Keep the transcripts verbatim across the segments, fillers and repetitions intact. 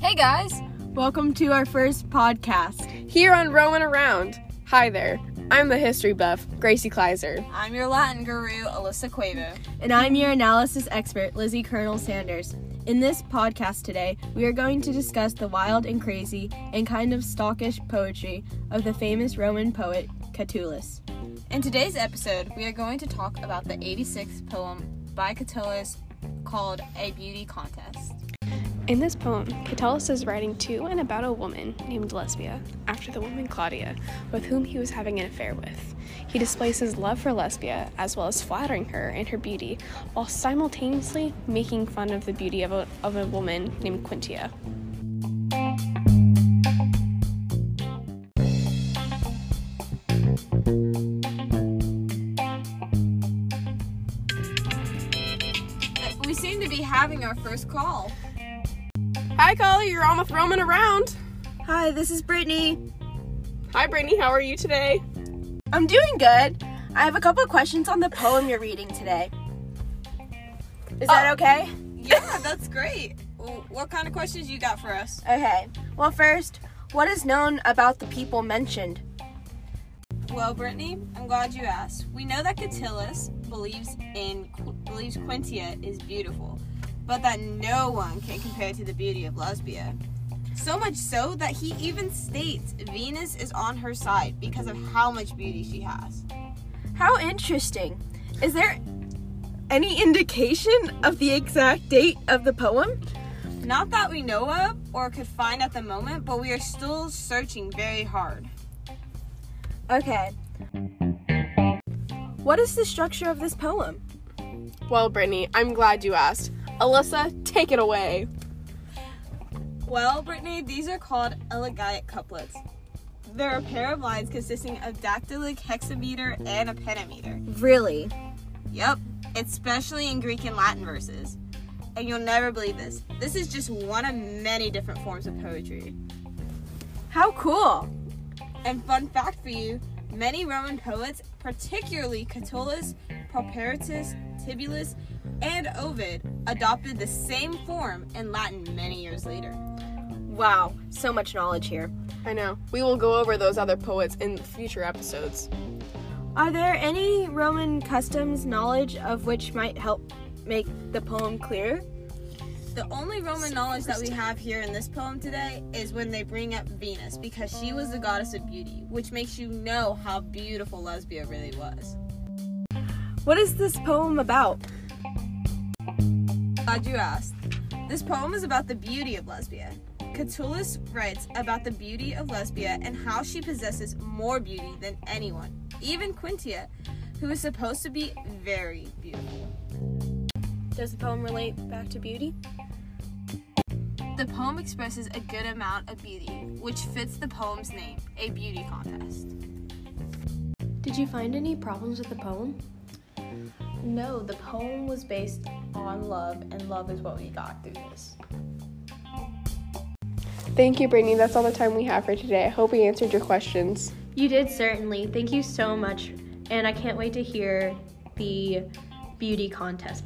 Hey guys, welcome to our first podcast here on Roman Around. Hi there, I'm the history buff, Gracie Kleiser. I'm your Latin guru, Alyssa Cuevo. And I'm your analysis expert, Lizzie Colonel Sanders. In this podcast today, we are going to discuss the wild and crazy and kind of stockish poetry of the famous Roman poet Catullus. In today's episode, we are going to talk about the eighty-sixth poem by Catullus called A Beauty Contest. In this poem, Catullus is writing to and about a woman named Lesbia, after the woman Claudia, with whom he was having an affair with. He displays his love for Lesbia, as well as flattering her and her beauty, while simultaneously making fun of the beauty of a, of a woman named Quintia. We seem to be having our first call. Hi, Collie, you're on with Roman Around. Hi, this is Brittany. Hi, Brittany, how are you today? I'm doing good. I have a couple of questions on the poem you're reading today. Is oh, that okay? Yeah, that's great. What kind of questions you got for us? Okay, well first, what is known about the people mentioned? Well, Brittany, I'm glad you asked. We know that Catullus believes, in, believes Quintia is beautiful, but that no one can compare to the beauty of Lesbia. So much so that he even states Venus is on her side because of how much beauty she has. How interesting. Is there any indication of the exact date of the poem? Not that we know of or could find at the moment, but we are still searching very hard. Okay. What is the structure of this poem? Well, Brittany, I'm glad you asked. Alyssa, take it away. Well, Brittany, these are called elegiac couplets. They're a pair of lines consisting of dactylic hexameter and a pentameter. Really? Yep, especially in Greek and Latin verses. And you'll never believe this. This is just one of many different forms of poetry. How cool! And fun fact for you, many Roman poets, particularly Catullus, Propertius, Tibullus, and Ovid, adopted the same form in Latin many years later. Wow, so much knowledge here. I know. We will go over those other poets in future episodes. Are there any Roman customs knowledge of which might help make the poem clearer? The only Roman knowledge that we have here in this poem today is when they bring up Venus, because she was the goddess of beauty, which makes you know how beautiful Lesbia really was. What is this poem about? Glad you asked. This poem is about the beauty of Lesbia. Catullus writes about the beauty of Lesbia and how she possesses more beauty than anyone, even Quintia, who is supposed to be very beautiful. Does the poem relate back to beauty? The poem expresses a good amount of beauty, which fits the poem's name, A Beauty Contest. Did you find any problems with the poem? No, the poem was based on love, and love is what we got through this. Thank you, Brittany. That's all the time we have for today. I hope we answered your questions. You did, certainly. Thank you so much, and I can't wait to hear the beauty contest.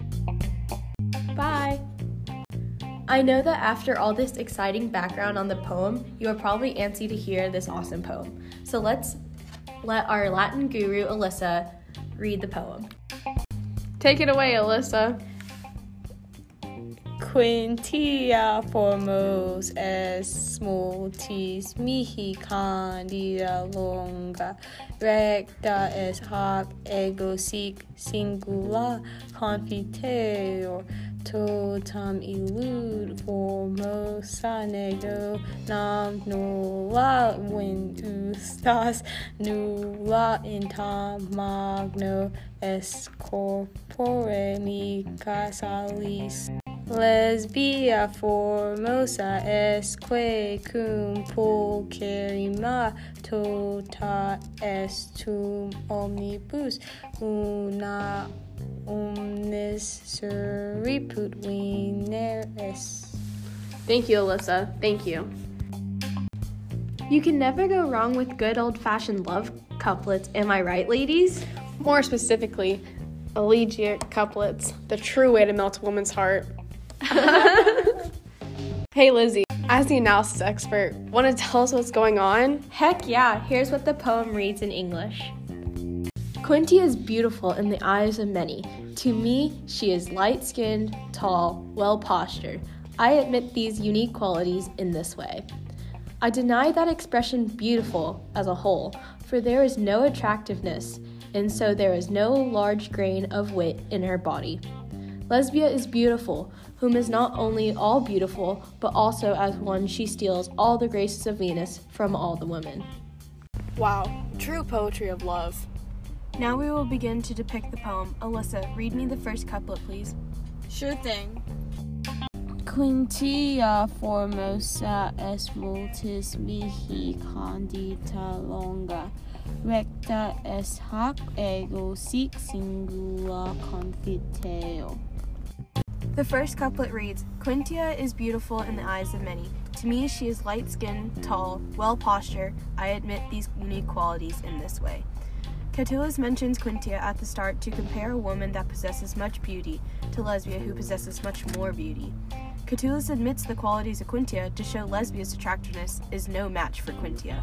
Bye! I know that after all this exciting background on the poem, you are probably antsy to hear this awesome poem. So let's let our Latin guru, Alyssa, read the poem. Take it away, Alyssa. Quintia formos es multis mihi candida longa, recta es hoc ego sic singula confiteor, totum illud formosa nego nam nulla ventustas nulla intam magno es corpore nica salis. Lesbia formosa esque cum pulcherrima tota est tum omnibus una omnis surreput veneris. Thank you, Alyssa. Thank you. You can never go wrong with good old-fashioned love couplets, am I right, ladies? More specifically, elegiac couplets, the true way to melt a woman's heart. Hey Lizzie, as the analysis expert, want to tell us what's going on? Heck yeah, here's what the poem reads in English. Quintia is beautiful in the eyes of many. To me, she is light-skinned, tall, well-postured. I admit these unique qualities in this way. I deny that expression beautiful as a whole, for there is no attractiveness, and so there is no large grain of wit in her body. Lesbia is beautiful, whom is not only all beautiful, but also as one she steals all the graces of Venus from all the women. Wow, true poetry of love. Now we will begin to depict the poem. Alyssa, read me the first couplet, please. Sure thing. Quintia formosa es multis mihi condita longa, recta es hac ego sic singula confiteo. The first couplet reads, Quintia is beautiful in the eyes of many. To me she is light-skinned, tall, well-postured. I admit these unique qualities in this way. Catullus mentions Quintia at the start to compare a woman that possesses much beauty to Lesbia, who possesses much more beauty. Catullus admits the qualities of Quintia to show Lesbia's attractiveness is no match for Quintia.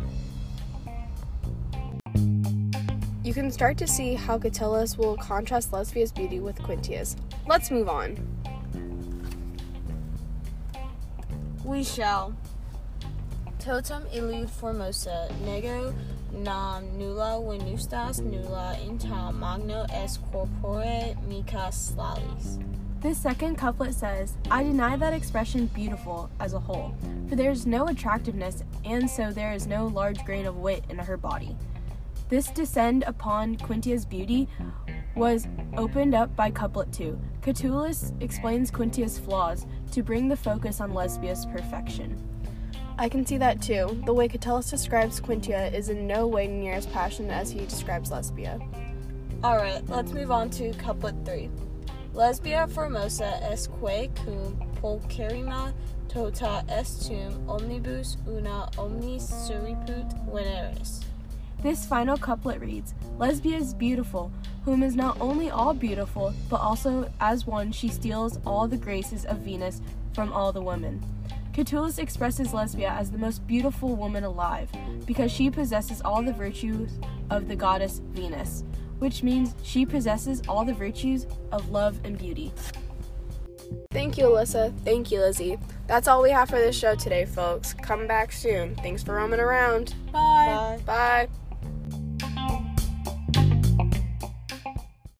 You can start to see how Catullus will contrast Lesbia's beauty with Quintia's. Let's move on. We shall. Totum illud formosa, nego nam nulla venustas nulla intal magno es corpore micas lalis. This second couplet says, I deny that expression beautiful as a whole, for there is no attractiveness, and so there is no large grain of wit in her body. This descend upon Quintia's beauty was opened up by couplet two. Catullus explains Quintia's flaws to bring the focus on Lesbia's perfection. I can see that too. The way Catullus describes Quintia is in no way near as passionate as he describes Lesbia. Alright, let's move on to couplet three. Lesbia formosa esque cum pulcherrima tota estum omnibus una omnis surreput veneris. This final couplet reads, Lesbia is beautiful, whom is not only all beautiful, but also as one she steals all the graces of Venus from all the women. Catullus expresses Lesbia as the most beautiful woman alive, because she possesses all the virtues of the goddess Venus, which means she possesses all the virtues of love and beauty. Thank you, Alyssa. Thank you, Lizzie. That's all we have for this show today, folks. Come back soon. Thanks for roaming around. Bye. Bye. Bye.